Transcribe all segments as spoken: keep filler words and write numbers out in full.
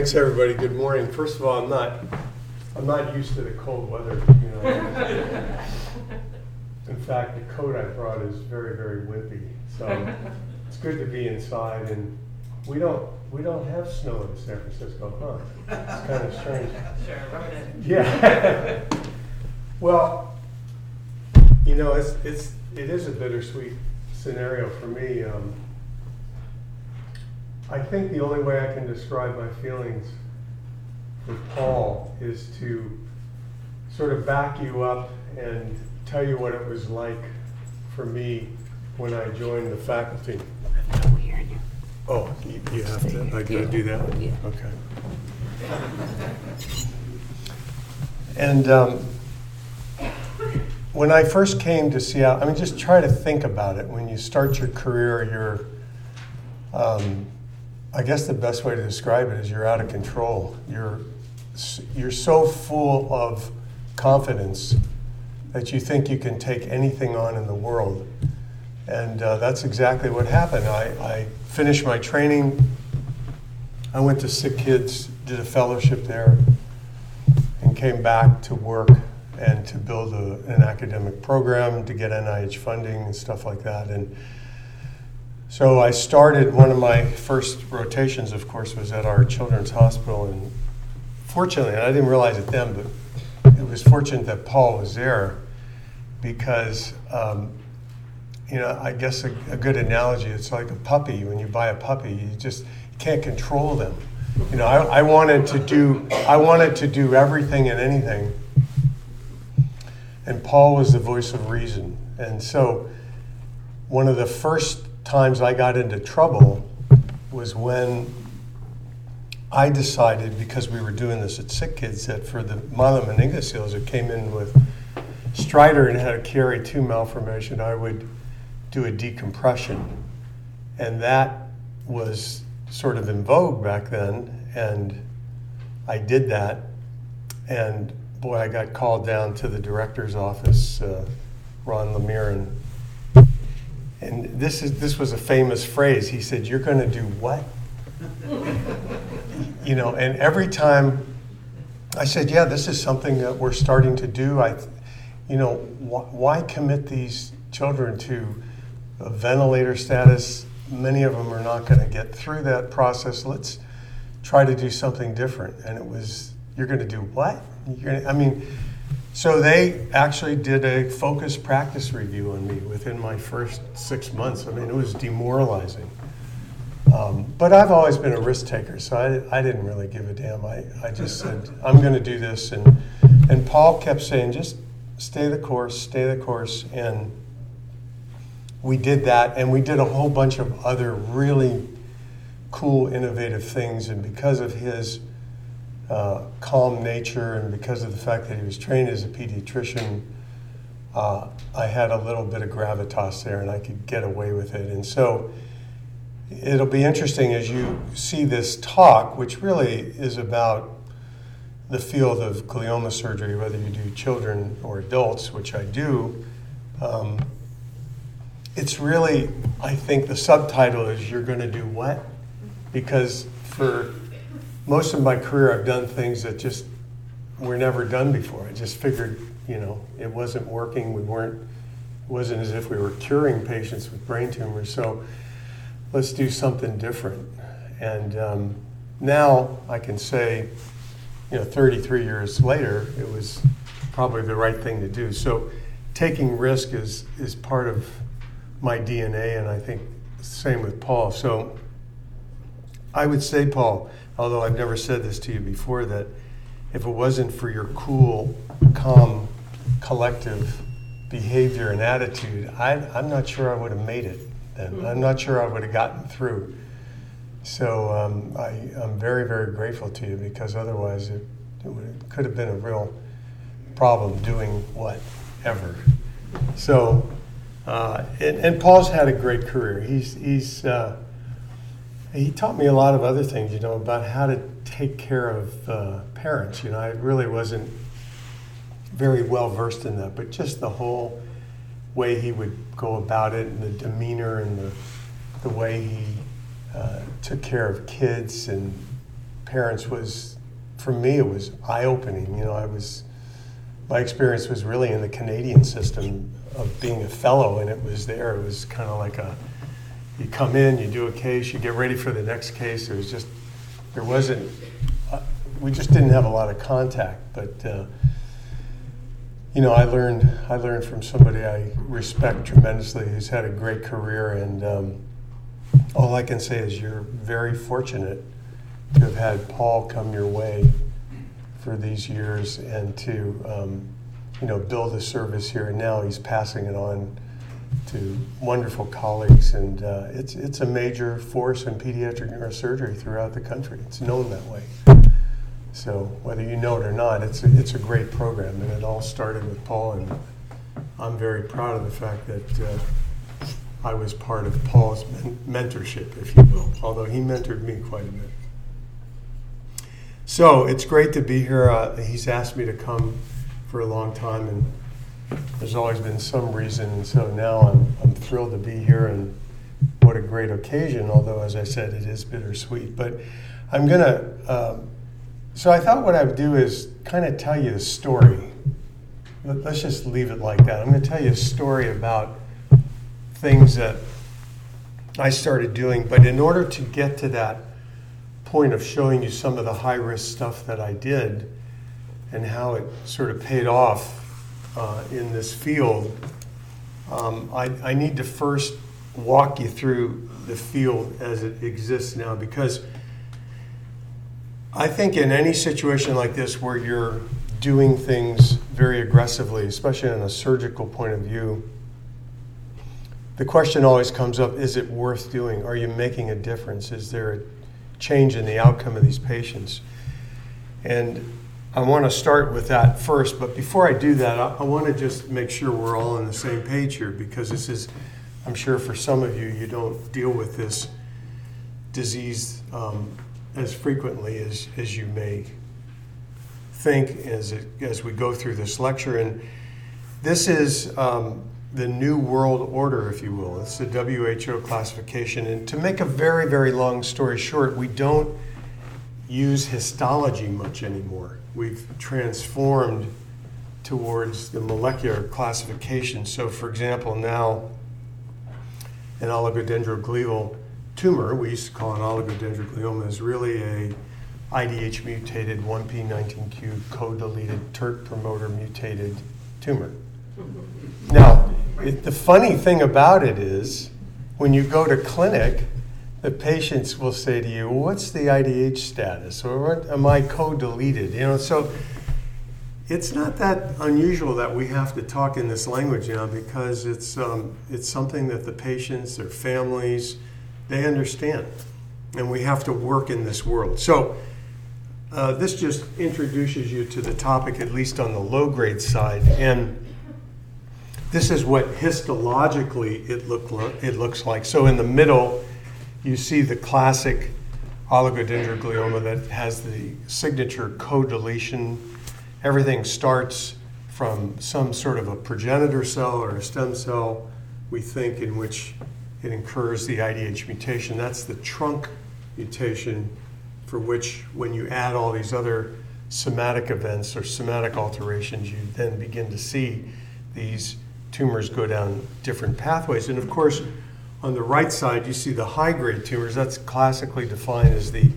Thanks, everybody. Good morning. First of all, I'm not, I'm not used to the cold weather. You know. In fact, the coat I brought is very, very wimpy. So it's good to be inside, and we don't, we don't have snow in San Francisco, huh? It's kind of strange. Sure, rub it in. Yeah. Well, you know, it's it's it is a bittersweet scenario for me. Um, I think the only way I can describe my feelings with Paul is to sort of back you up and tell you what it was like for me when I joined the faculty. I'm not hearing you. Oh, you, you have to? I gotta do that? Yeah. Okay. And um, when I first came to Seattle, I mean, just try to think about it. When you start your career, you're, um, I guess the best way to describe it is you're out of control. You're you're so full of confidence that you think you can take anything on in the world. And uh, that's exactly what happened. I, I finished my training. I went to SickKids, did a fellowship there, and came back to work and to build a, an academic program to get N I H funding and stuff like that. And so I started, one of my first rotations, of course, was at our children's hospital. And fortunately, and I didn't realize it then, but it was fortunate that Paul was there because, um, you know, I guess a, a good analogy, it's like a puppy. When you buy a puppy, you just can't control them. You know, I, I wanted to do, I wanted to do everything and anything. And Paul was the voice of reason. And so one of the first times I got into trouble was when I decided, because we were doing this at SickKids, that for the myelomeningoceles that came in with stridor and had a Chiari two malformation, I would do a decompression. And that was sort of in vogue back then, and I did that. And boy, I got called down to the director's office, uh, Ron Lemire, and And this is this was a famous phrase. He said, "You're going to do what?" You know, and every time I said, "Yeah, this is something that we're starting to do." I, you know, wh- why commit these children to a ventilator status? Many of them are not going to get through that process. Let's try to do something different. And it was, "You're going to do what?" You're gonna, I mean. So they actually did a focused practice review on me within my first six months. I mean, it was demoralizing. Um, but I've always been a risk taker, so I, I didn't really give a damn. I, I just said, I'm going to do this. And and Paul kept saying, just stay the course, stay the course. And we did that, and we did a whole bunch of other really cool, innovative things. And because of his Uh, calm nature, and because of the fact that he was trained as a pediatrician, uh, I had a little bit of gravitas there, and I could get away with it. And so it'll be interesting as you see this talk, which really is about the field of glioma surgery, whether you do children or adults, which I do. Um, it's really, I think the subtitle is "You're going to do what?" Because for most of my career, I've done things that just were never done before. I just figured, you know, it wasn't working. We weren't, it wasn't as if we were curing patients with brain tumors. So let's do something different. And um, now I can say, you know, thirty-three years later, it was probably the right thing to do. So taking risk is, is part of my D N A, and I think the same with Paul. So I would say, Paul, although I've never said this to you before, that if it wasn't for your cool, calm, collective behavior and attitude, I, I'm not sure I would have made it then. I'm not sure I would have gotten through. So um, I, I'm very, very grateful to you, because otherwise it, it, would, it could have been a real problem doing whatever. So, uh, and, and Paul's had a great career. He's, he's, uh, He taught me a lot of other things, you know, about how to take care of uh, parents. You know, I really wasn't very well versed in that, but just the whole way he would go about it, and the demeanor, and the the way he uh, took care of kids and parents was, for me, it was eye-opening. You know, I was, my experience was really in the Canadian system of being a fellow, and it was there. It was kind of like a, you come in, you do a case, you get ready for the next case. There was just, there wasn't, uh, we just didn't have a lot of contact. But, uh, you know, I learned, I learned from somebody I respect tremendously who's had a great career, and um, all I can say is you're very fortunate to have had Paul come your way for these years, and to um, you know, build a service here. And now he's passing it on to wonderful colleagues, and uh, it's it's a major force in pediatric neurosurgery throughout the country. It's known that way. So whether you know it or not, it's a, it's a great program, and it all started with Paul. And I'm very proud of the fact that uh, I was part of Paul's men- mentorship, if you will, although he mentored me quite a bit. So it's great to be here. Uh, he's asked me to come for a long time, and there's always been some reason. And so now I'm, I'm thrilled to be here, and what a great occasion, although, as I said, it is bittersweet. But I'm going to, um, so I thought what I would do is kind of tell you a story. Let, let's just leave it like that. I'm going to tell you a story about things that I started doing. But in order to get to that point of showing you some of the high-risk stuff that I did and how it sort of paid off uh, in this field, um, I, I need to first walk you through the field as it exists now, because I think in any situation like this where you're doing things very aggressively, especially on a surgical point of view, the question always comes up, is it worth doing? Are you making a difference? Is there a change in the outcome of these patients? And I want to start with that first, but before I do that, I, I want to just make sure we're all on the same page here, because this is, I'm sure for some of you, you don't deal with this disease um, as frequently as, as you may think as, it, as we go through this lecture. And this is um, the New World Order, if you will. It's the W H O classification. And to make a very, very long story short, we don't use histology much anymore. We've transformed towards the molecular classification. So, for example, now an oligodendroglioma tumor, we used to call an oligodendroglioma, is really a I D H mutated one P nineteen Q co-deleted TERT promoter mutated tumor. Now, it, the funny thing about it is, when you go to clinic, the patients will say to you, well, what's the I D H status? Or what, am I co-deleted? You know, so it's not that unusual that we have to talk in this language now, because it's um, it's something that the patients, their families, they understand. And we have to work in this world. So uh, this just introduces you to the topic, at least on the low-grade side. And this is what histologically it, look lo- it looks like. So in the middle, you see the classic oligodendroglioma that has the signature co-deletion. Everything starts from some sort of a progenitor cell or a stem cell, we think, in which it incurs the I D H mutation. That's the trunk mutation, for which, when you add all these other somatic events or somatic alterations, you then begin to see these tumors go down different pathways. And of course, on the right side, you see the high-grade tumors. That's classically defined as the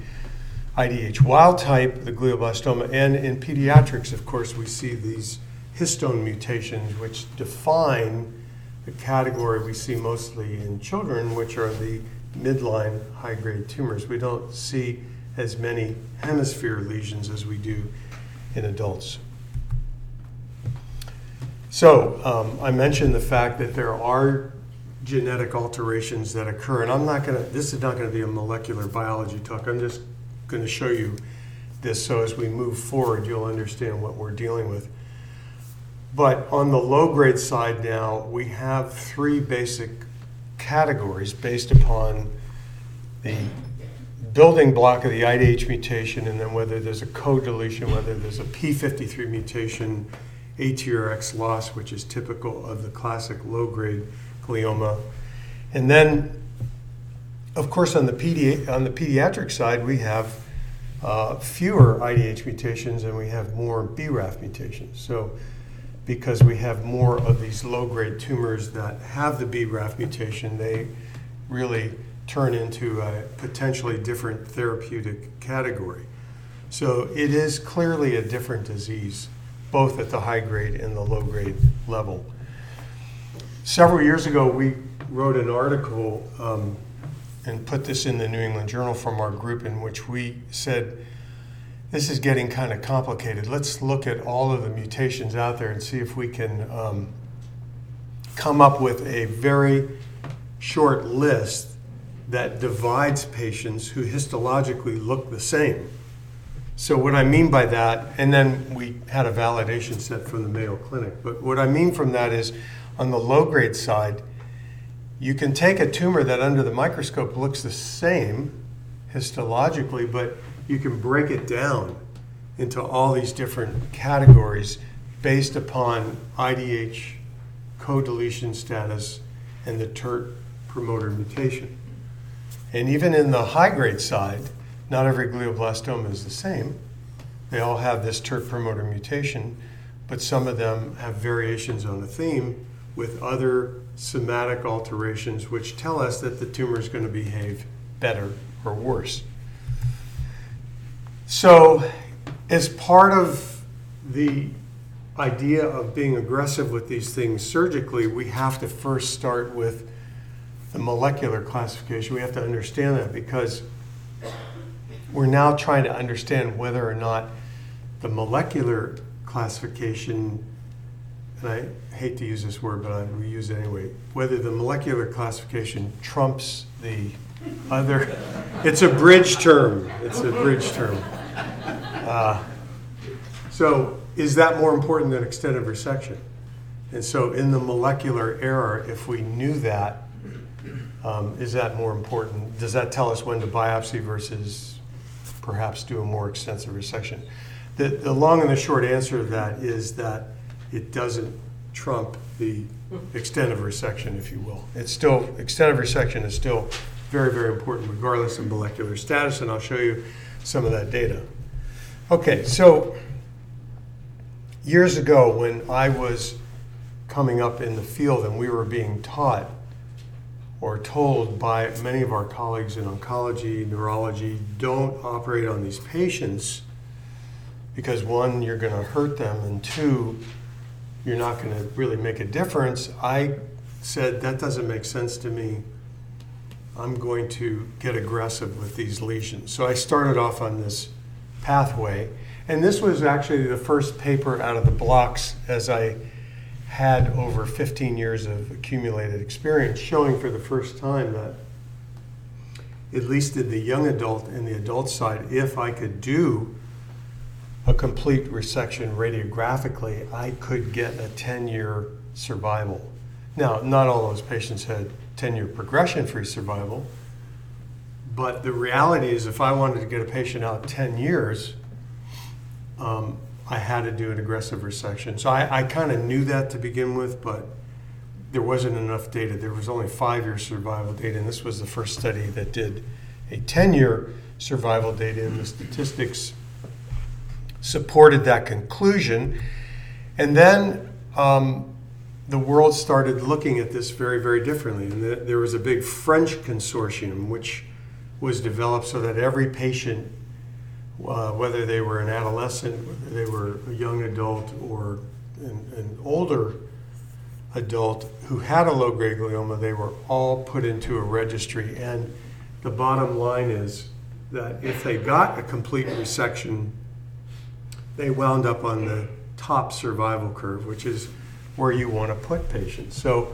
I D H wild type, the glioblastoma. And in pediatrics, of course, we see these histone mutations, which define the category we see mostly in children, which are the midline high-grade tumors. We don't see as many hemisphere lesions as we do in adults. So um, I mentioned the fact that there are genetic alterations that occur, and I'm not going to, this is not going to be a molecular biology talk. I'm just going to show you this, so as we move forward, you'll understand what we're dealing with. But on the low-grade side now, we have three basic categories based upon the building block of the I D H mutation, and then whether there's a co-deletion, whether there's a P fifty-three mutation, A T R X loss, which is typical of the classic low-grade glioma. And then, of course, on the pedi- on the pediatric side, we have uh, fewer I D H mutations and we have more B RAF mutations. So because we have more of these low-grade tumors that have the B RAF mutation, they really turn into a potentially different therapeutic category. So it is clearly a different disease, both at the high-grade and the low-grade level. Several years ago, we wrote an article um, and put this in the New England Journal from our group, in which we said, this is getting kind of complicated. Let's look at all of the mutations out there and see if we can um, come up with a very short list that divides patients who histologically look the same. So what I mean by that, and then we had a validation set from the Mayo Clinic, but what I mean from that is, on the low-grade side, you can take a tumor that under the microscope looks the same histologically, but you can break it down into all these different categories based upon I D H co-deletion status and the TERT promoter mutation. And even in the high-grade side, not every glioblastoma is the same. They all have this TERT promoter mutation, but some of them have variations on the theme with other somatic alterations which tell us that the tumor is going to behave better or worse. So as part of the idea of being aggressive with these things surgically, we have to first start with the molecular classification. We have to understand that, because we're now trying to understand whether or not the molecular classification, and I hate to use this word, but I, we use it anyway, whether the molecular classification trumps the other. It's a bridge term. It's a bridge term. Uh, so is that more important than extended resection? And so in the molecular error, if we knew that, um, is that more important? Does that tell us when to biopsy versus perhaps do a more extensive resection? The, the long and the short answer to that is that it doesn't trump the extent of resection, if you will. It's still, extent of resection is still very, very important, regardless of molecular status, and I'll show you some of that data. Okay, so years ago when I was coming up in the field and we were being taught or told by many of our colleagues in oncology, neurology, don't operate on these patients because one, you're gonna hurt them, and two, you're not gonna really make a difference, I said, that doesn't make sense to me. I'm going to get aggressive with these lesions. So I started off on this pathway, and this was actually the first paper out of the blocks, as I had over fifteen years of accumulated experience, showing for the first time that, at least in the young adult and the adult side, if I could do a complete resection radiographically, I could get a ten-year survival. Now, not all those patients had ten-year progression-free survival, but the reality is, if I wanted to get a patient out ten years, um, I had to do an aggressive resection. So I, I kind of knew that to begin with, but there wasn't enough data. There was only five-year survival data, and this was the first study that did a ten-year survival data, and the statistics supported that conclusion. And then um, the world started looking at this very, very differently. And the, there was a big French consortium which was developed so that every patient, uh, whether they were an adolescent, whether they were a young adult or an, an older adult who had a low-grade glioma, they were all put into a registry. And the bottom line is that if they got a complete resection, they wound up on the top survival curve, which is where you want to put patients. So,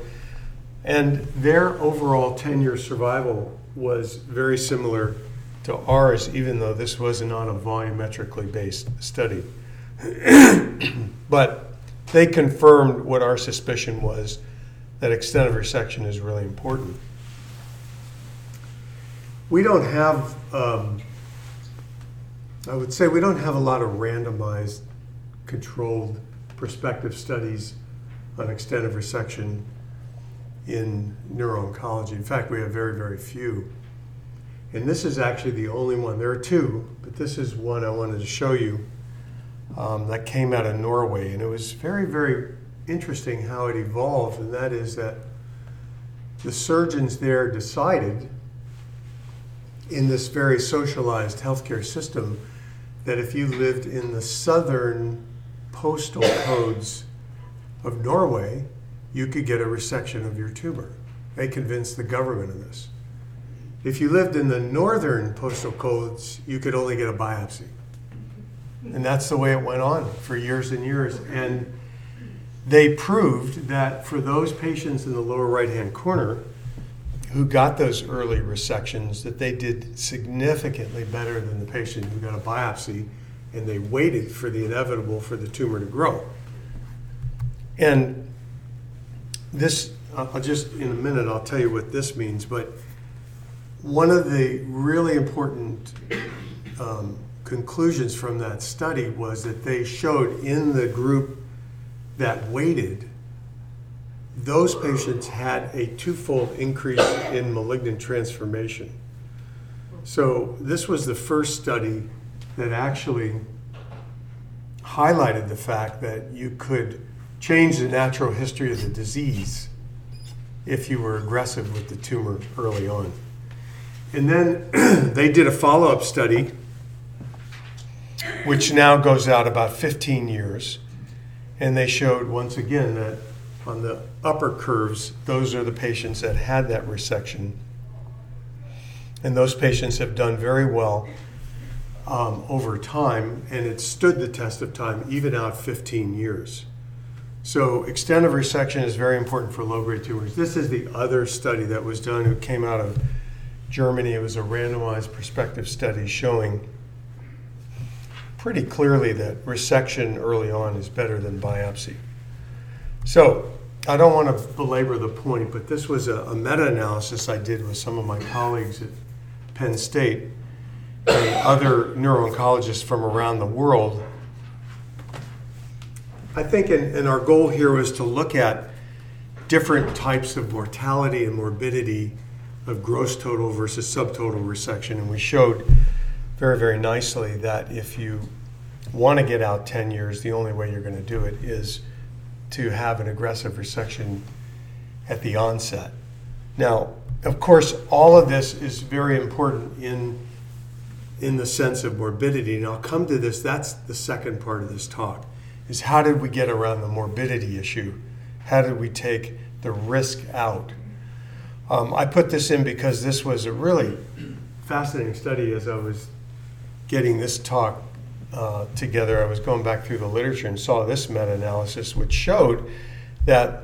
and their overall ten-year survival was very similar to ours, even though this was not a volumetrically based study. But they confirmed what our suspicion was, that extent of resection is really important. We don't have, um, I would say we don't have a lot of randomized, controlled, prospective studies on extent of resection in neuro-oncology. In fact, we have very, very few. And this is actually the only one. There are two, but this is one I wanted to show you um, that came out of Norway. And it was very, very interesting how it evolved, and that is that the surgeons there decided in this very socialized healthcare system that if you lived in the southern postal codes of Norway, you could get a resection of your tumor. They convinced the government of this. If you lived in the northern postal codes, you could only get a biopsy. And that's the way it went on for years and years. And they proved that for those patients in the lower right-hand corner who got those early resections, that they did significantly better than the patient who got a biopsy, and they waited for the inevitable, for the tumor to grow. And this, I'll just, in a minute, I'll tell you what this means, but one of the really important um, conclusions from that study was that they showed in the group that waited, those patients had a twofold increase in malignant transformation. So this was the first study that actually highlighted the fact that you could change the natural history of the disease if you were aggressive with the tumor early on. And then they did a follow-up study, which now goes out about fifteen years. And they showed, once again, that on the upper curves, those are the patients that had that resection. And those patients have done very well um, over time, and it stood the test of time, even out fifteen years. So extent of resection is very important for low-grade tumors. This is the other study that was done. It came out of Germany. It was a randomized prospective study showing pretty clearly that resection early on is better than biopsy. So I don't want to belabor the point, but this was a, a meta-analysis I did with some of my colleagues at Penn State and other neuro-oncologists from around the world. I think, and, and our goal here was to look at different types of mortality and morbidity of gross total versus subtotal resection, and we showed very, very nicely that if you want to get out ten years, the only way you're going to do it is to have an aggressive resection at the onset. Now, of course, all of this is very important in, in the sense of morbidity, and I'll come to this. That's the second part of this talk, is how did we get around the morbidity issue? How did we take the risk out? Um, I put this in because this was a really fascinating study. As I was getting this talk uh, together, I was going back through the literature and saw this meta-analysis, which showed that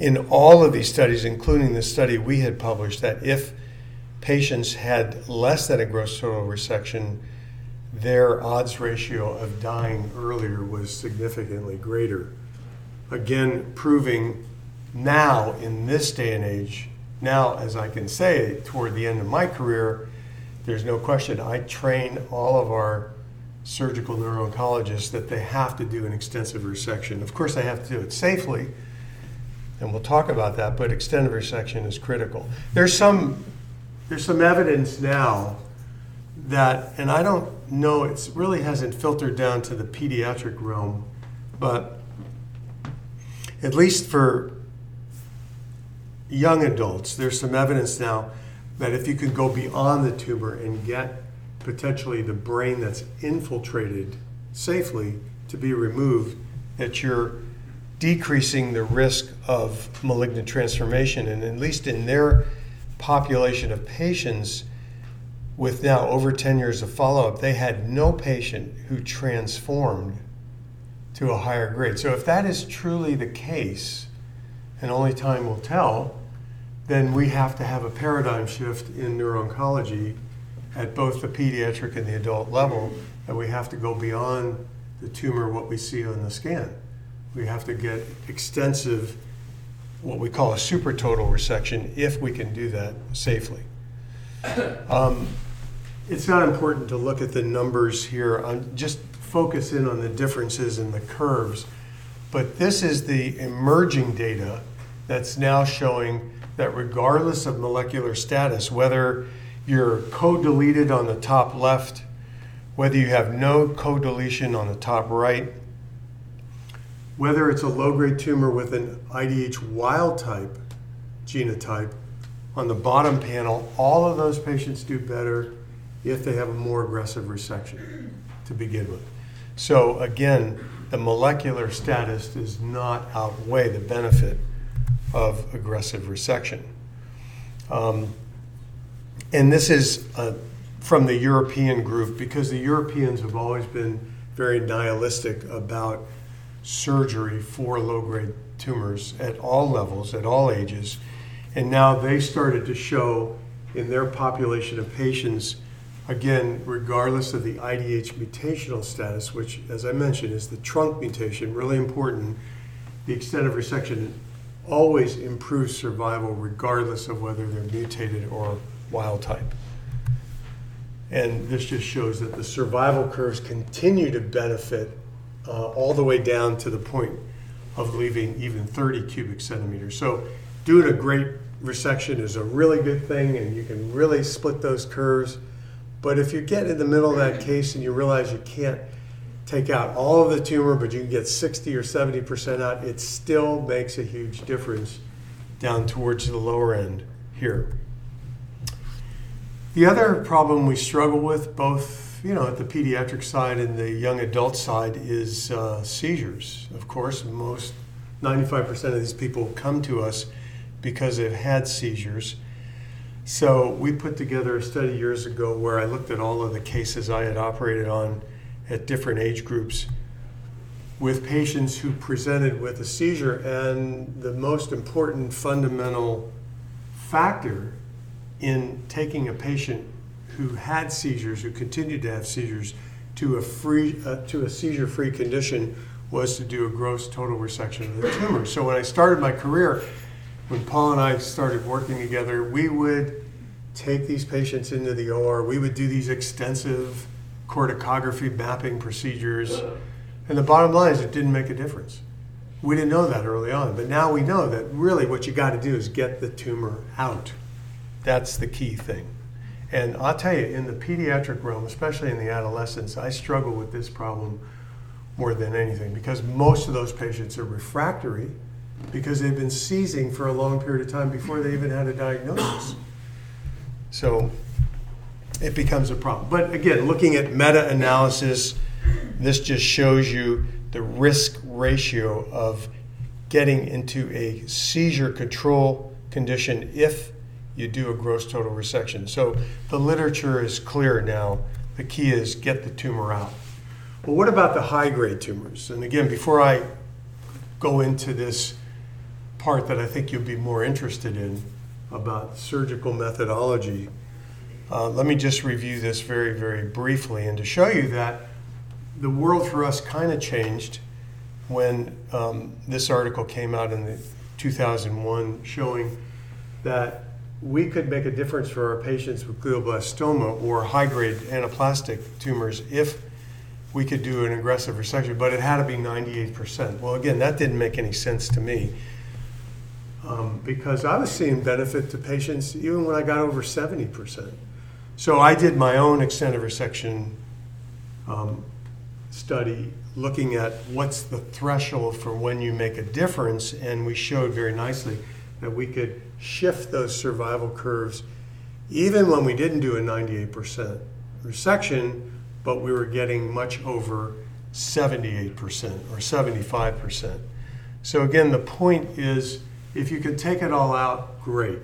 in all of these studies, including the study we had published, that if patients had less than a gross total resection, their odds ratio of dying earlier was significantly greater. Again, proving now, in this day and age, now, as I can say, toward the end of my career, there's no question. I train all of our surgical neuro-oncologists that they have to do an extensive resection. Of course, they have to do it safely, and we'll talk about that, but extensive resection is critical. There's some, there's some evidence now that, and I don't know, it really hasn't filtered down to the pediatric realm, but at least for young adults, there's some evidence now that if you could go beyond the tumor and get potentially the brain that's infiltrated safely to be removed, that you're decreasing the risk of malignant transformation. And at least in their population of patients, with now over ten years of follow-up, they had no patient who transformed to a higher grade. So if that is truly the case, and only time will tell, then we have to have a paradigm shift in neuro-oncology at both the pediatric and the adult level, that we have to go beyond the tumor, what we see on the scan. We have to get extensive, what we call a supertotal resection, if we can do that safely. Um, it's not important to look at the numbers here. I'm just focus in on the differences in the curves. But this is the emerging data that's now showing that regardless of molecular status, whether you're co-deleted on the top left, whether you have no co-deletion on the top right, whether it's a low-grade tumor with an I D H wild-type genotype, on the bottom panel, all of those patients do better if they have a more aggressive resection to begin with. So again, the molecular status does not outweigh the benefit of aggressive resection. Um, and this is uh, from the European group, because the Europeans have always been very nihilistic about surgery for low-grade tumors at all levels, at all ages. And now they started to show in their population of patients, again, regardless of the I D H mutational status, which, as I mentioned, is the trunk mutation, really important, the extent of resection always improves survival regardless of whether they're mutated or wild type. And this just shows that the survival curves continue to benefit uh, all the way down to the point of leaving even thirty cubic centimeters. So doing a great resection is a really good thing, and you can really split those curves. But if you get in the middle of that case and you realize you can't take out all of the tumor, but you can get sixty or seventy percent out, it still makes a huge difference down towards the lower end here. The other problem we struggle with, both you know, at the pediatric side and the young adult side, is uh, seizures. Of course, most ninety-five percent of these people come to us because they've had seizures. So we put together a study years ago where I looked at all of the cases I had operated on at different age groups with patients who presented with a seizure, and the most important fundamental factor in taking a patient who had seizures, who continued to have seizures, to a free, uh, to a seizure-free condition was to do a gross total resection of the tumor. So when I started my career, when Paul and I started working together, we would take these patients into the O R. We would do these extensive corticography mapping procedures. And the bottom line is it didn't make a difference. We didn't know that early on, but now we know that really what you got to do is get the tumor out. That's the key thing. And I'll tell you, in the pediatric realm, especially in the adolescents, I struggle with this problem more than anything, because most of those patients are refractory because they've been seizing for a long period of time before they even had a diagnosis. So it becomes a problem. But again, looking at meta-analysis, this just shows you the risk ratio of getting into a seizure control condition if you do a gross total resection. So the literature is clear now. The key is get the tumor out. Well, what about the high-grade tumors? And again, before I go into this part that I think you'll be more interested in about surgical methodology, uh, let me just review this very, very briefly, and to show you that the world for us kind of changed when um, this article came out in the two thousand one showing that we could make a difference for our patients with glioblastoma or high-grade anaplastic tumors if we could do an aggressive resection, but it had to be ninety-eight percent. Well, again, that didn't make any sense to me um, because I was seeing benefit to patients even when I got over seventy percent. So I did my own extent of resection um, study looking at what's the threshold for when you make a difference, and we showed very nicely that we could shift those survival curves even when we didn't do a ninety-eight percent resection, but we were getting much over seventy-eight percent or seventy-five percent. So again, the point is, if you could take it all out, great.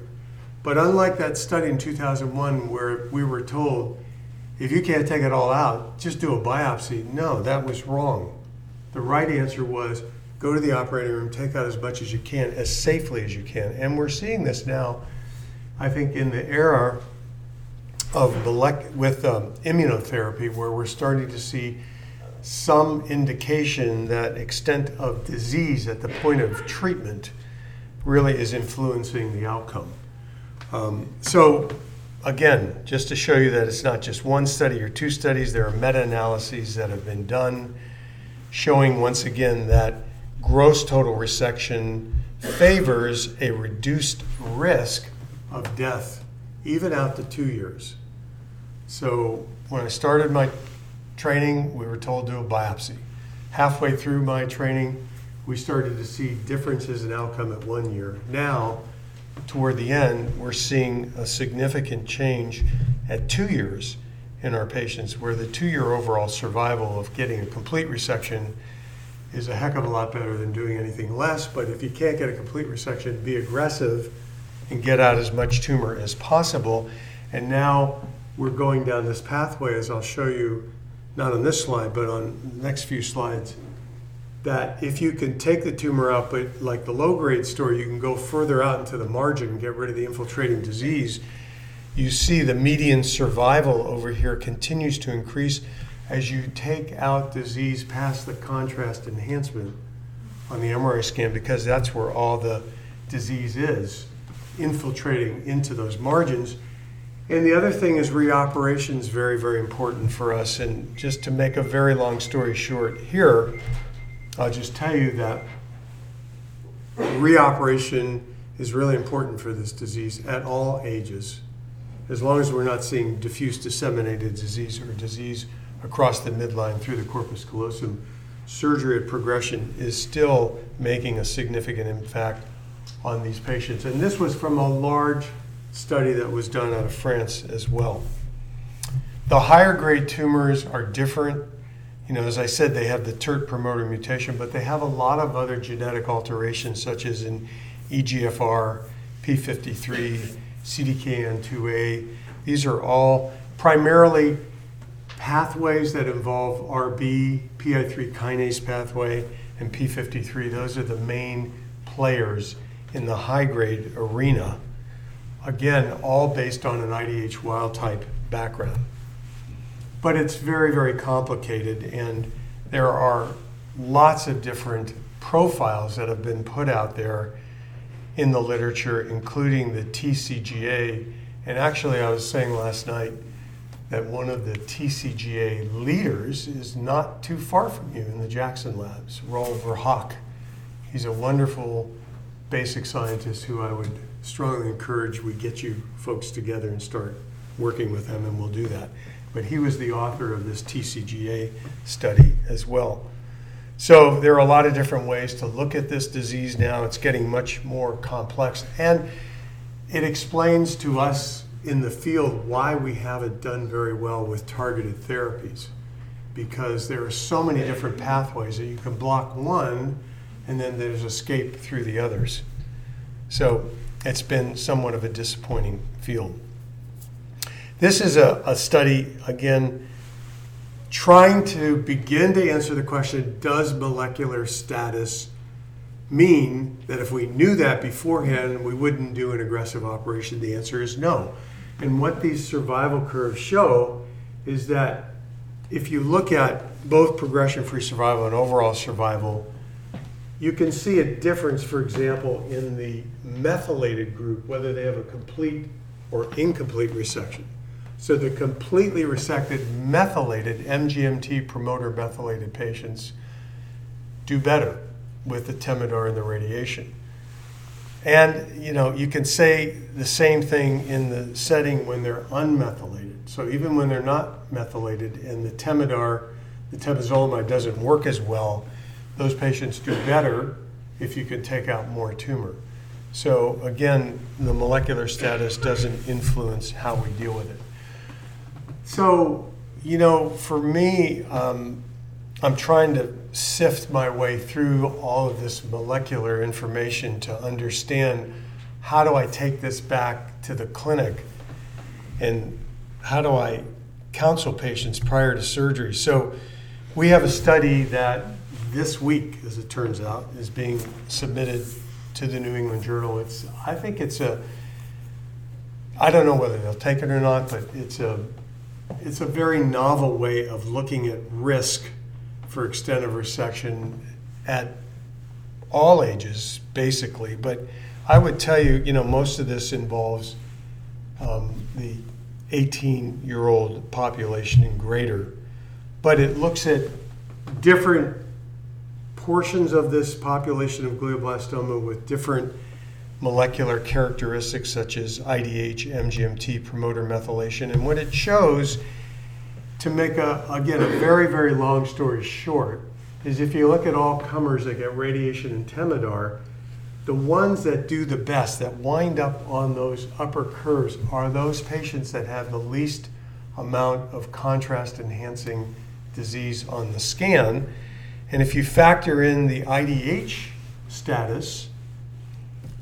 But unlike that study in two thousand one where we were told, if you can't take it all out, just do a biopsy, no, that was wrong. The right answer was, go to the operating room, take out as much as you can, as safely as you can. And we're seeing this now, I think, in the era of melec- with um, immunotherapy, where we're starting to see some indication that extent of disease at the point of treatment really is influencing the outcome. Um, so again, just to show you that it's not just one study or two studies, there are meta-analyses that have been done showing once again that gross total resection favors a reduced risk of death, even out to two years. So when I started my training, we were told to do a biopsy. Halfway through my training, we started to see differences in outcome at one year. Now, toward the end, we're seeing a significant change at two years in our patients, where the two-year overall survival of getting a complete resection is a heck of a lot better than doing anything less. But if you can't get a complete resection, be aggressive and get out as much tumor as possible. And now we're going down this pathway, as I'll show you, not on this slide, but on the next few slides, that if you can take the tumor out, but like the low-grade story, you can go further out into the margin and get rid of the infiltrating disease. You see the median survival over here continues to increase as you take out disease past the contrast enhancement on the M R I scan, because that's where all the disease is, infiltrating into those margins. And the other thing is reoperation is very, very important for us. And just to make a very long story short here, I'll just tell you that reoperation is really important for this disease at all ages, as long as we're not seeing diffuse disseminated disease or disease across the midline through the corpus callosum. Surgery at progression is still making a significant impact on these patients. And this was from a large study that was done out of France as well. The higher grade tumors are different. You know, as I said, they have the TERT promoter mutation, but they have a lot of other genetic alterations, such as in E G F R, P fifty-three, C D K N two A. These are all primarily pathways that involve R B, P I three kinase pathway, and P fifty-three. Those are the main players in the high-grade arena. Again, all based on an I D H wild-type background. But it's very, very complicated, and there are lots of different profiles that have been put out there in the literature, including the T C G A. And actually, I was saying last night that one of the T C G A leaders is not too far from you in the Jackson Labs, Roel Verhaak. He's a wonderful basic scientist who I would strongly encourage we get you folks together and start working with him, and we'll do that. But he was the author of this T C G A study as well. So there are a lot of different ways to look at this disease now. It's getting much more complex. And it explains to us in the field why we haven't done very well with targeted therapies, because there are so many different pathways that you can block one, and then there's escape through the others. So it's been somewhat of a disappointing field. This is a, a study, again, trying to begin to answer the question, does molecular status mean that if we knew that beforehand, we wouldn't do an aggressive operation? The answer is no. And what these survival curves show is that if you look at both progression-free survival and overall survival, you can see a difference, for example, in the methylated group, whether they have a complete or incomplete resection. So the completely resected methylated M G M T promoter methylated patients do better with the Temodar and the radiation. And you know, you can say the same thing in the setting when they're unmethylated. So even when they're not methylated and the Temodar, the temozolomide doesn't work as well, those patients do better if you can take out more tumor. So again, the molecular status doesn't influence how we deal with it. So, you know, for me, um, I'm trying to sift my way through all of this molecular information to understand, how do I take this back to the clinic and how do I counsel patients prior to surgery? So we have a study that this week, as it turns out, is being submitted to the New England Journal. It's, I think it's a, I don't know whether they'll take it or not, but it's a It's a very novel way of looking at risk for extent of resection at all ages, basically. But I would tell you, you know, most of this involves um, the eighteen-year-old population and greater. But it looks at different portions of this population of glioblastoma with different molecular characteristics such as I D H, M G M T, promoter methylation. And what it shows, to make a, again, a very, very long story short, is if you look at all comers that get radiation and Temodar, the ones that do the best, that wind up on those upper curves, are those patients that have the least amount of contrast-enhancing disease on the scan. And if you factor in the I D H status,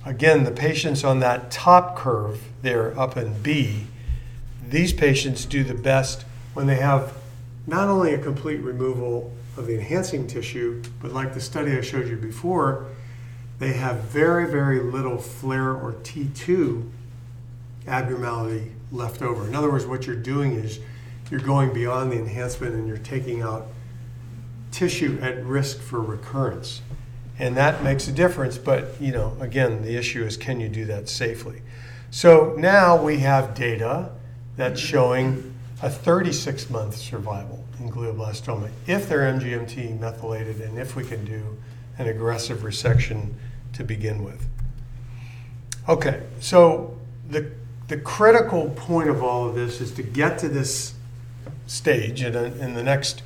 again, the patients on that top curve there, up in B, these patients do the best when they have not only a complete removal of the enhancing tissue, but like the study I showed you before, they have very, very little flare or T two abnormality left over. In other words, what you're doing is you're going beyond the enhancement and you're taking out tissue at risk for recurrence. And that makes a difference, but you know, again, the issue is, can you do that safely? So now we have data that's showing a thirty-six month survival in glioblastoma if they're M G M T methylated and if we can do an aggressive resection to begin with. Okay, so the the critical point of all of this is to get to this stage, and in, in the next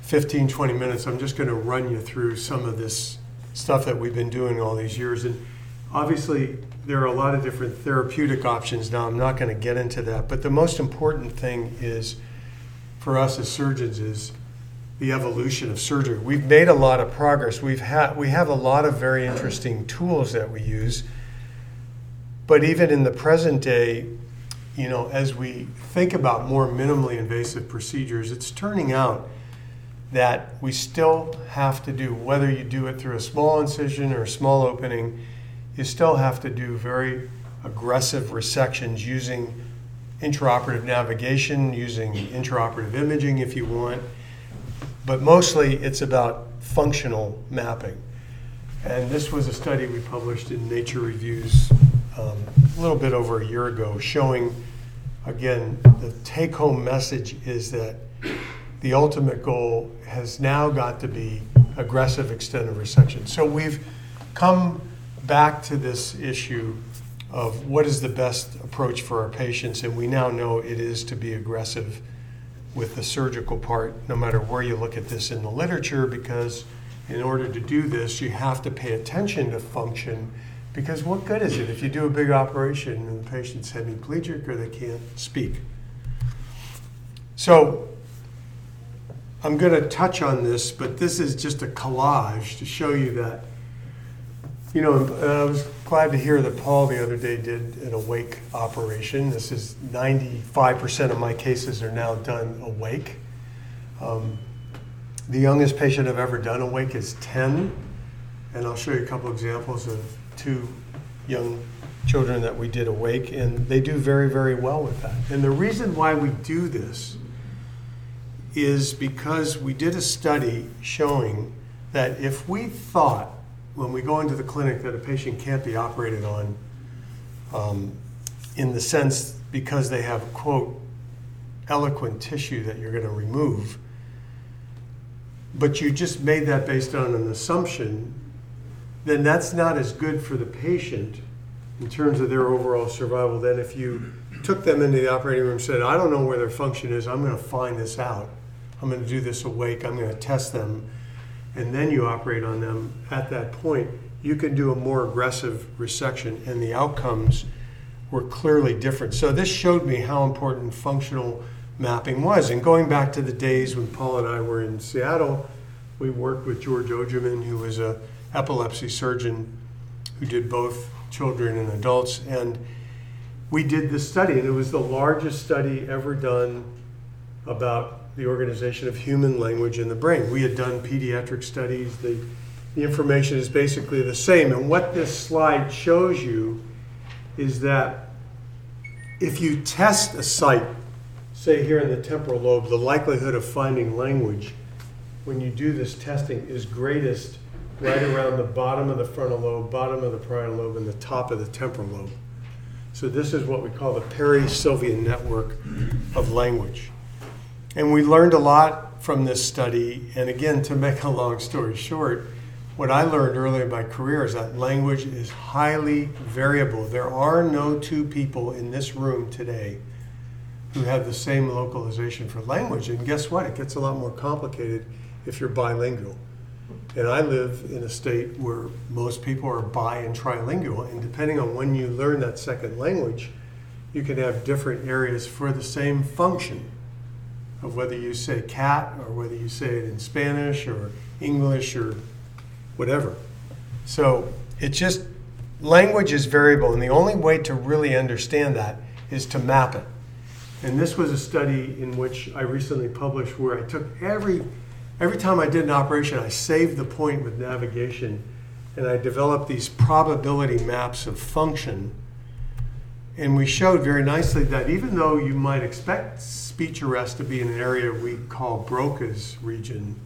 fifteen, twenty minutes, I'm just going to run you through some of this stuff that we've been doing all these years. And obviously, there are a lot of different therapeutic options now. I'm not going to get into that. But the most important thing is, for us as surgeons, is the evolution of surgery. We've made a lot of progress. We've had, we have a lot of very interesting tools that we use. But even in the present day, you know, as we think about more minimally invasive procedures, it's turning out that we still have to do, whether you do it through a small incision or a small opening, you still have to do very aggressive resections using intraoperative navigation, using intraoperative imaging if you want, but mostly it's about functional mapping. And this was a study we published in Nature Reviews um, a little bit over a year ago, showing, again, the take-home message is that the ultimate goal has now got to be aggressive extended resection. So we've come back to this issue of what is the best approach for our patients, and we now know it is to be aggressive with the surgical part, no matter where you look at this in the literature, because in order to do this, you have to pay attention to function, because what good is it if you do a big operation and the patient's hemiplegic or they can't speak? So I'm going to touch on this, but this is just a collage to show you that, you know, I was glad to hear that Paul the other day did an awake operation. This is ninety-five percent of my cases are now done awake. Um, the youngest patient I've ever done awake is ten, and I'll show you a couple examples of two young children that we did awake, and they do very, very well with that. And the reason why we do this is because we did a study showing that if we thought when we go into the clinic that a patient can't be operated on um, in the sense because they have, quote, eloquent tissue that you're going to remove, but you just made that based on an assumption, then that's not as good for the patient in terms of their overall survival than if you took them into the operating room and said, I don't know where their function is, I'm going to find this out. I'm going to do this awake, I'm going to test them, and then you operate on them. At that point, you can do a more aggressive resection, and the outcomes were clearly different. So this showed me how important functional mapping was. And going back to the days when Paul and I were in Seattle, we worked with George Ojemann, who was an epilepsy surgeon who did both children and adults, and we did this study, and it was the largest study ever done about the organization of human language in the brain. We had done pediatric studies. The, the information is basically the same. And what this slide shows you is that if you test a site, say here in the temporal lobe, the likelihood of finding language when you do this testing is greatest right around the bottom of the frontal lobe, bottom of the parietal lobe, and the top of the temporal lobe. So this is what we call the perisylvian network of language. And we learned a lot from this study, and again, to make a long story short, what I learned early in my career is that language is highly variable. There are no two people in this room today who have the same localization for language. And guess what? It gets a lot more complicated if you're bilingual. And I live in a state where most people are bi and trilingual. And depending on when you learn that second language, you can have different areas for the same function of whether you say cat or whether you say it in Spanish or English or whatever. So it's just, language is variable, and the only way to really understand that is to map it. And this was a study in which I recently published where I took every, every time I did an operation, I saved the point with navigation, and I developed these probability maps of function. And we showed very nicely that even though you might expect speech arrest to be in an area we call Broca's region,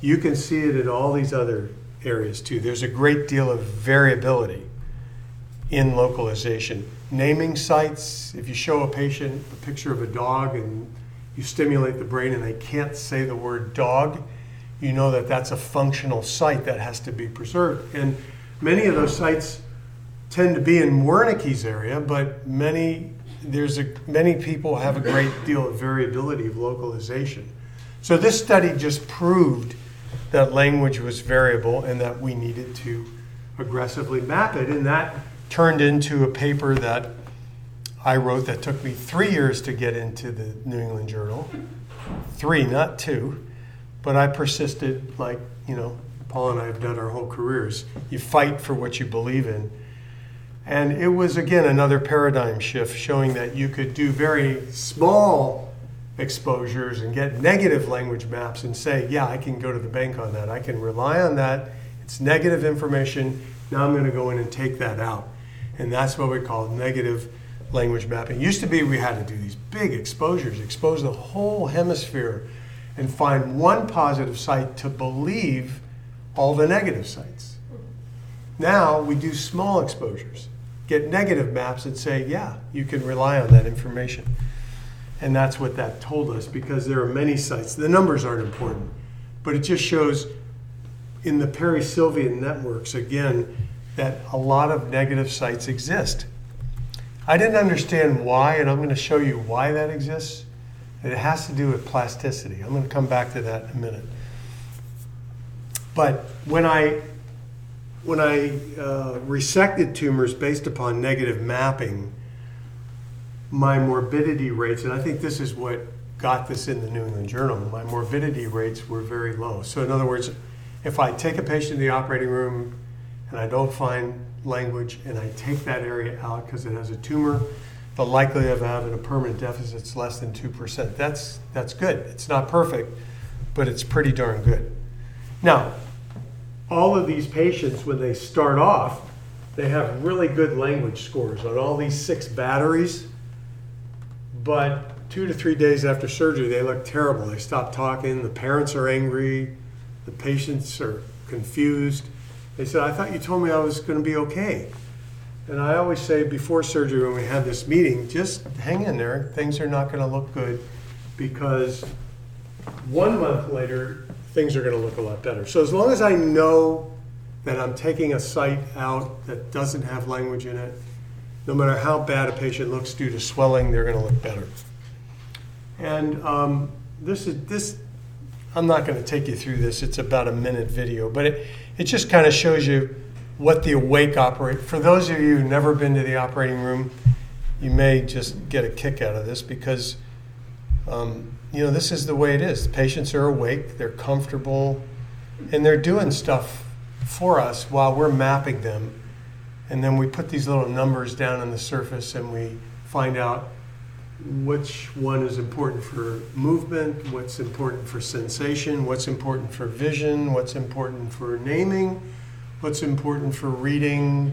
you can see it in all these other areas too. There's a great deal of variability in localization. Naming sites, if you show a patient a picture of a dog and you stimulate the brain and they can't say the word dog, you know that that's a functional site that has to be preserved. And many of those sites tend to be in Wernicke's area, but many, there's a, many people have a great deal of variability of localization. So this study just proved that language was variable and that we needed to aggressively map it. And that turned into a paper that I wrote that took me three years to get into the New England Journal. Three, not two. But I persisted, like, you know, Paul and I have done our whole careers. You fight for what you believe in. And it was, again, another paradigm shift showing that you could do very small exposures and get negative language maps and say, yeah, I can go to the bank on that. I can rely on that. It's negative information. Now I'm going to go in and take that out. And that's what we call negative language mapping. It used to be we had to do these big exposures, expose the whole hemisphere, and find one positive site to believe all the negative sites. Now we do small exposures, get negative maps and say, yeah, you can rely on that information. And that's what that told us, because there are many sites. The numbers aren't important, but it just shows in the perisylvian networks, again, that a lot of negative sites exist. I didn't understand why, and I'm going to show you why that exists. And it has to do with plasticity. I'm going to come back to that in a minute. But when I When I uh, resected tumors based upon negative mapping, my morbidity rates, and I think this is what got this in the New England Journal, my morbidity rates were very low. So in other words, if I take a patient to the operating room and I don't find language and I take that area out because it has a tumor, the likelihood of having a permanent deficit is less than two percent. That's, that's good. It's not perfect, but it's pretty darn good. Now, all of these patients, when they start off, they have really good language scores on all these six batteries, but two to three days after surgery, they look terrible. They stop talking, the parents are angry, the patients are confused. They said, I thought you told me I was going to be okay. And I always say before surgery when we have this meeting, just hang in there. Things are not going to look good, because one month later, things are going to look a lot better. So as long as I know that I'm taking a site out that doesn't have language in it, no matter how bad a patient looks due to swelling, they're going to look better. And um, this is this. I'm not going to take you through this. It's about a minute video, but it, it just kind of shows you what the awake operate. For those of you who've never been to the operating room, you may just get a kick out of this, because Um, you know, this is the way it is. The patients are awake, they're comfortable, and they're doing stuff for us while we're mapping them. And then we put these little numbers down on the surface and we find out which one is important for movement, what's important for sensation, what's important for vision, what's important for naming, what's important for reading,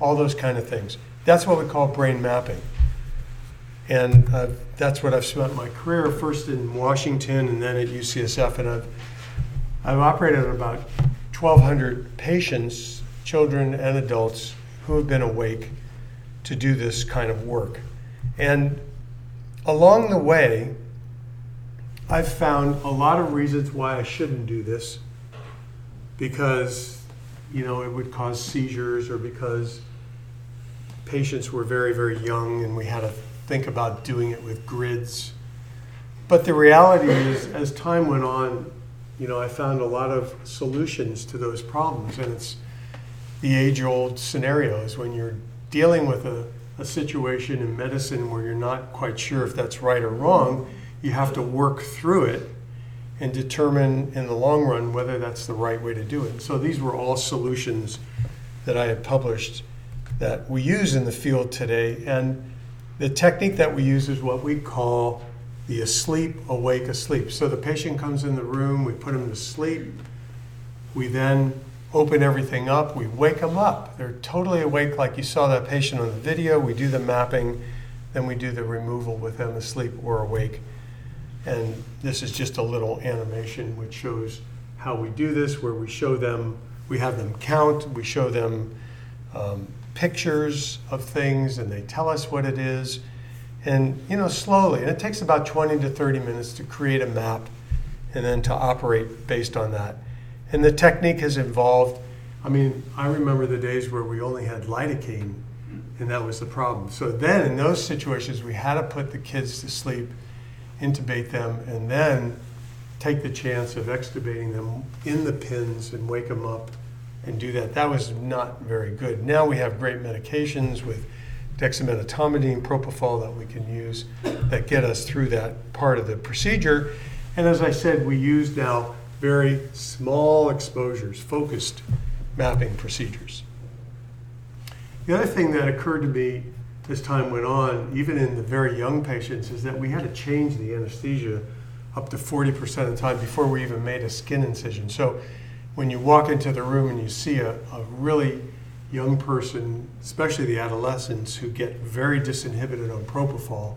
all those kind of things. That's what we call brain mapping. And uh, that's what I've spent my career, first in Washington and then at U C S F. And I've, I've operated on about twelve hundred patients, children and adults, who have been awake to do this kind of work. And along the way, I've found a lot of reasons why I shouldn't do this, because, you know, it would cause seizures, or because patients were very, very young and we had to think about doing it with grids. But the reality is, as time went on, you know, I found a lot of solutions to those problems. And it's the age-old scenarios when you're dealing with a, a situation in medicine where you're not quite sure if that's right or wrong. You have to work through it and determine in the long run whether that's the right way to do it. So these were all solutions that I had published that we use in the field today. And the technique that we use is what we call the asleep, awake, asleep. So the patient comes in the room, we put them to sleep, we then open everything up, we wake them up. They're totally awake, like you saw that patient on the video. We do the mapping, then we do the removal with them asleep or awake. And this is just a little animation which shows how we do this, where we show them, we have them count, we show them um, pictures of things, and they tell us what it is. And, you know, slowly, and it takes about twenty to thirty minutes to create a map and then to operate based on that. And the technique has evolved. I mean, I remember the days where we only had lidocaine, and that was the problem. So then in those situations, we had to put the kids to sleep, intubate them, and then take the chance of extubating them in the pins and wake them up and do that. That was not very good. Now we have great medications with dexmedetomidine, propofol that we can use that get us through that part of the procedure. And as I said, we use now very small exposures, focused mapping procedures. The other thing that occurred to me as time went on, even in the very young patients, is that we had to change the anesthesia up to forty percent of the time before we even made a skin incision. So when you walk into the room and you see a, a really young person, especially the adolescents, who get very disinhibited on propofol,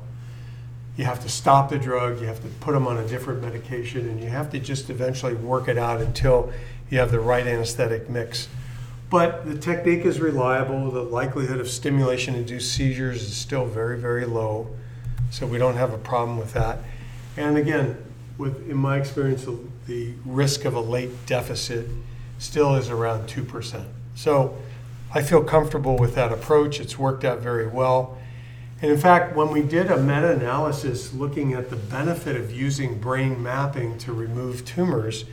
you have to stop the drug, you have to put them on a different medication, and you have to just eventually work it out until you have the right anesthetic mix. But the technique is reliable. The likelihood of stimulation-induced seizures is still very, very low, so we don't have a problem with that. And again, with, in my experience, the risk of a late deficit still is around two percent. So I feel comfortable with that approach. It's worked out very well. And in fact, when we did a meta-analysis looking at the benefit of using brain mapping to remove tumors,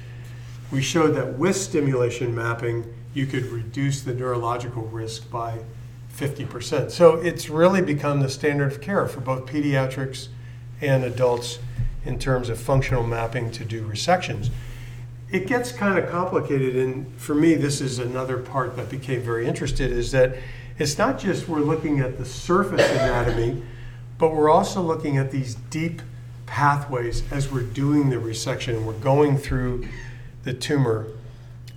we showed that with stimulation mapping, you could reduce the neurological risk by fifty percent. So it's really become the standard of care for both pediatrics and adults in terms of functional mapping to do resections. It gets kind of complicated, and for me, this is another part that became very interested, is that it's not just we're looking at the surface anatomy, but we're also looking at these deep pathways as we're doing the resection. We're going through the tumor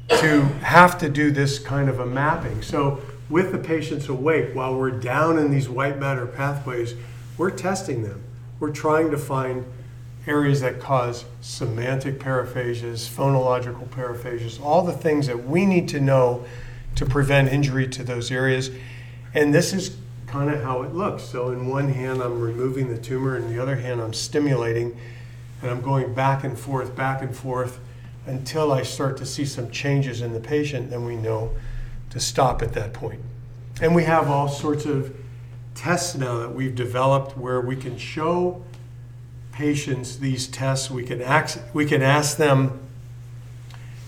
to have to do this kind of a mapping. So with the patients awake, while we're down in these white matter pathways, we're testing them. We're trying to find areas that cause semantic paraphasias, phonological paraphasias, all the things that we need to know to prevent injury to those areas. And this is kind of how it looks. So in one hand, I'm removing the tumor, and in the other hand, I'm stimulating, and I'm going back and forth, back and forth, until I start to see some changes in the patient, then we know to stop at that point. And we have all sorts of tests now that we've developed where we can show patients these tests. We can ask, we can ask them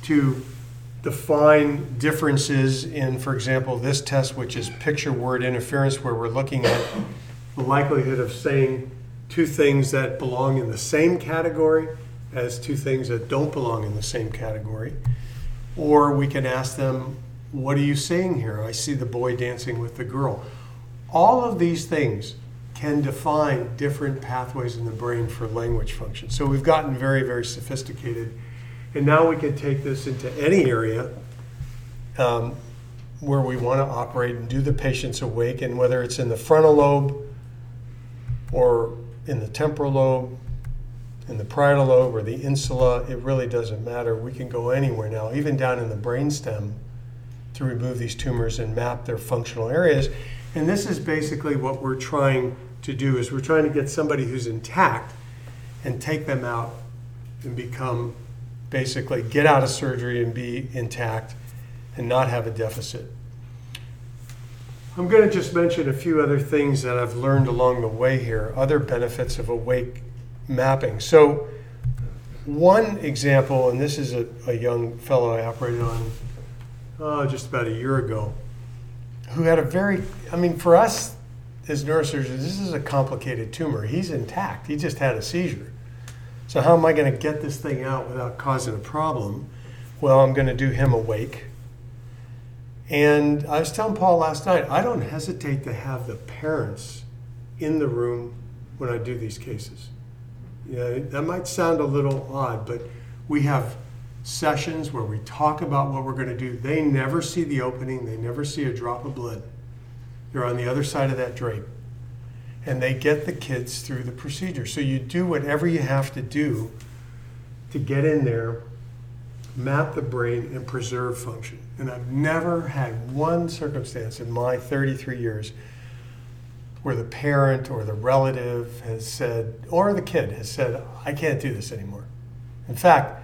to define differences in, for example, this test, which is picture word interference, where we're looking at the likelihood of saying two things that belong in the same category as two things that don't belong in the same category. Or we can ask them, what are you seeing here? I see the boy dancing with the girl. All of these things can define different pathways in the brain for language function. So we've gotten very, very sophisticated. And now we can take this into any area um, where we want to operate and do the patients awake, and whether it's in the frontal lobe or in the temporal lobe, in the parietal lobe or the insula, it really doesn't matter. We can go anywhere now, even down in the brainstem, to remove these tumors and map their functional areas. And this is basically what we're trying to do, is we're trying to get somebody who's intact and take them out and become, basically get out of surgery and be intact and not have a deficit. I'm going to just mention a few other things that I've learned along the way here, other benefits of awake mapping. So one example, and this is a, a young fellow I operated on uh, just about a year ago, who had a very, I mean, for us as neurosurgeons, this is a complicated tumor. He's intact. He just had a seizure. So how am I going to get this thing out without causing a problem? Well, I'm going to do him awake. And I was telling Paul last night, I don't hesitate to have the parents in the room when I do these cases. Yeah, that might sound a little odd, but we have sessions where we talk about what we're going to do. They never see the opening. They never see a drop of blood. They're on the other side of that drape. And they get the kids through the procedure. So you do whatever you have to do to get in there, map the brain, and preserve function. And I've never had one circumstance in my thirty-three years where the parent or the relative has said, or the kid has said, I can't do this anymore. In fact,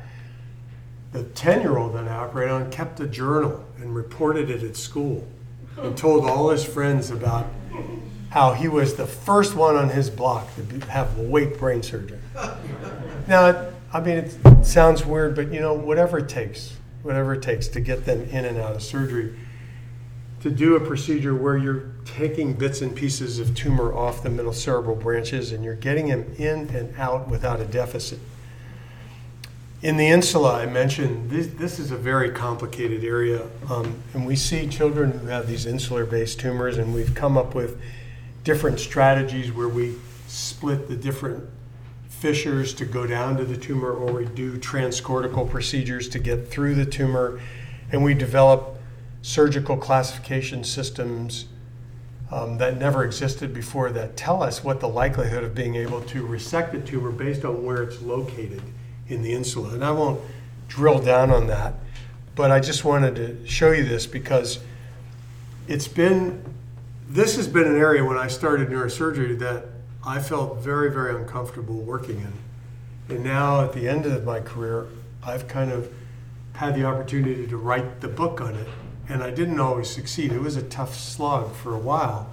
the ten-year-old that I operate on kept a journal and reported it at school and told all his friends about how he was the first one on his block to have awake brain surgery. Now, I mean, it sounds weird, but you know, whatever it takes, whatever it takes to get them in and out of surgery, to do a procedure where you're taking bits and pieces of tumor off the middle cerebral branches and you're getting them in and out without a deficit. In the insula, I mentioned, this, this is a very complicated area, um, and we see children who have these insular-based tumors, and we've come up with different strategies where we split the different fissures to go down to the tumor, or we do transcortical procedures to get through the tumor, and we develop surgical classification systems um, that never existed before that tell us what the likelihood of being able to resect a tumor based on where it's located in the insula. And I won't drill down on that, but I just wanted to show you this because it's been This has been an area when I started neurosurgery that I felt very, very uncomfortable working in. And now at the end of my career, I've kind of had the opportunity to write the book on it. And I didn't always succeed. It was a tough slog for a while.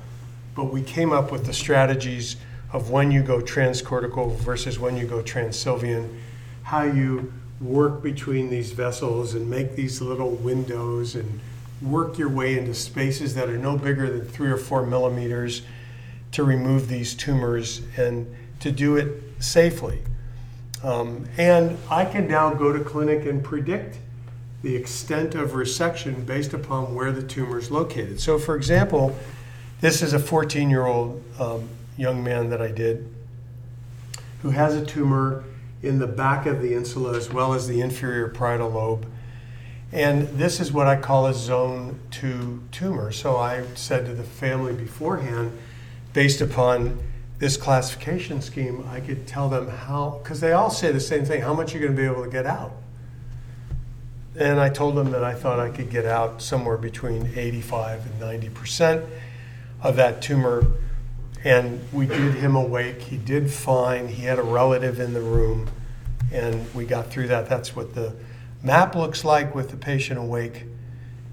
But we came up with the strategies of when you go transcortical versus when you go transsylvian, how you work between these vessels and make these little windows and work your way into spaces that are no bigger than three or four millimeters to remove these tumors and to do it safely. Um, and I can now go to clinic and predict the extent of resection based upon where the tumor is located. So for example, this is a fourteen-year-old um, young man that I did who has a tumor in the back of the insula as well as the inferior parietal lobe. And this is what I call a zone two tumor. So I said to the family beforehand, based upon this classification scheme, I could tell them how, because they all say the same thing, how much you're going to be able to get out. And I told them that I thought I could get out somewhere between eighty-five and ninety percent of that tumor. And we did him awake. He did fine. He had a relative in the room. And we got through that. That's what the map looks like with the patient awake,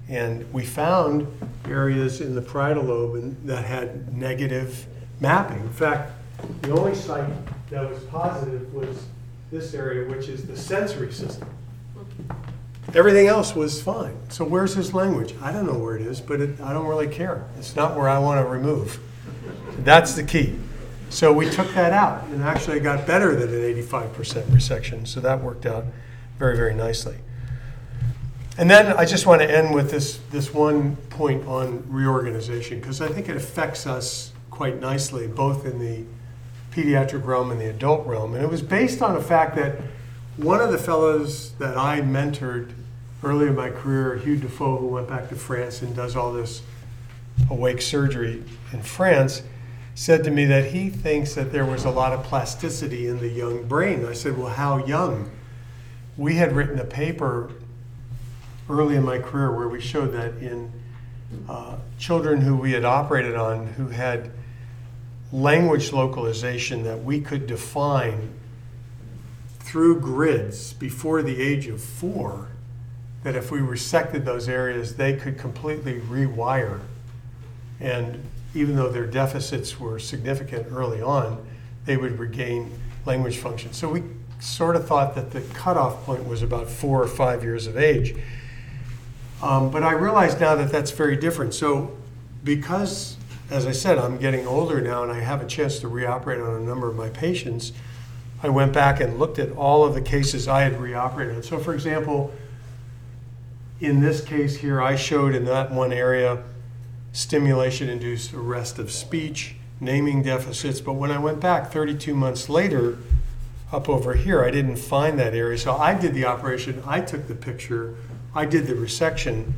and we found areas in the parietal lobe that had negative mapping. In fact, the only site that was positive was this area, which is the sensory system. Everything else was fine. So where's his language? I don't know where it is, but it, I don't really care. It's not where I want to remove. That's the key. So we took that out, and actually got better than an eighty-five percent resection, so that worked out very, very nicely. And then I just want to end with this, this one point on reorganization, because I think it affects us quite nicely, both in the pediatric realm and the adult realm. And it was based on the fact that one of the fellows that I mentored early in my career, Hugh Defoe, who went back to France and does all this awake surgery in France, said to me that he thinks that there was a lot of plasticity in the young brain. I said, well, how young? We had written a paper early in my career where we showed that in uh, children who we had operated on who had language localization that we could define through grids before the age of four, that if we resected those areas, they could completely rewire. And even though their deficits were significant early on, they would regain language function. So we sort of thought that the cutoff point was about four or five years of age. Um, but I realize now that that's very different. So because, as I said, I'm getting older now and I have a chance to reoperate on a number of my patients, I went back and looked at all of the cases I had reoperated on. So for example, in this case here, I showed in that one area stimulation-induced arrest of speech, naming deficits, but when I went back thirty-two months later, up over here, I didn't find that area. So I did the operation, I took the picture, I did the resection,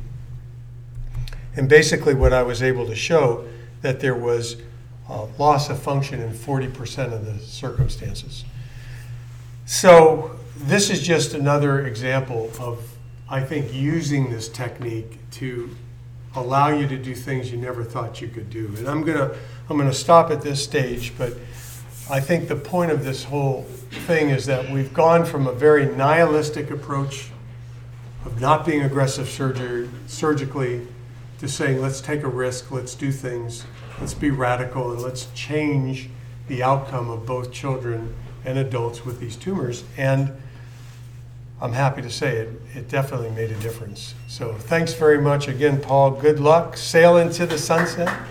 and basically what I was able to show that there was uh, loss of function in forty percent of the circumstances. So this is just another example of, I think, using this technique to allow you to do things you never thought you could do. And I'm gonna, I'm gonna stop at this stage, but I think the point of this whole thing is that we've gone from a very nihilistic approach of not being aggressive surgery, surgically to saying, let's take a risk, let's do things, let's be radical, and let's change the outcome of both children and adults with these tumors. And I'm happy to say it, it definitely made a difference. So thanks very much again, Paul. Good luck. Sail into the sunset.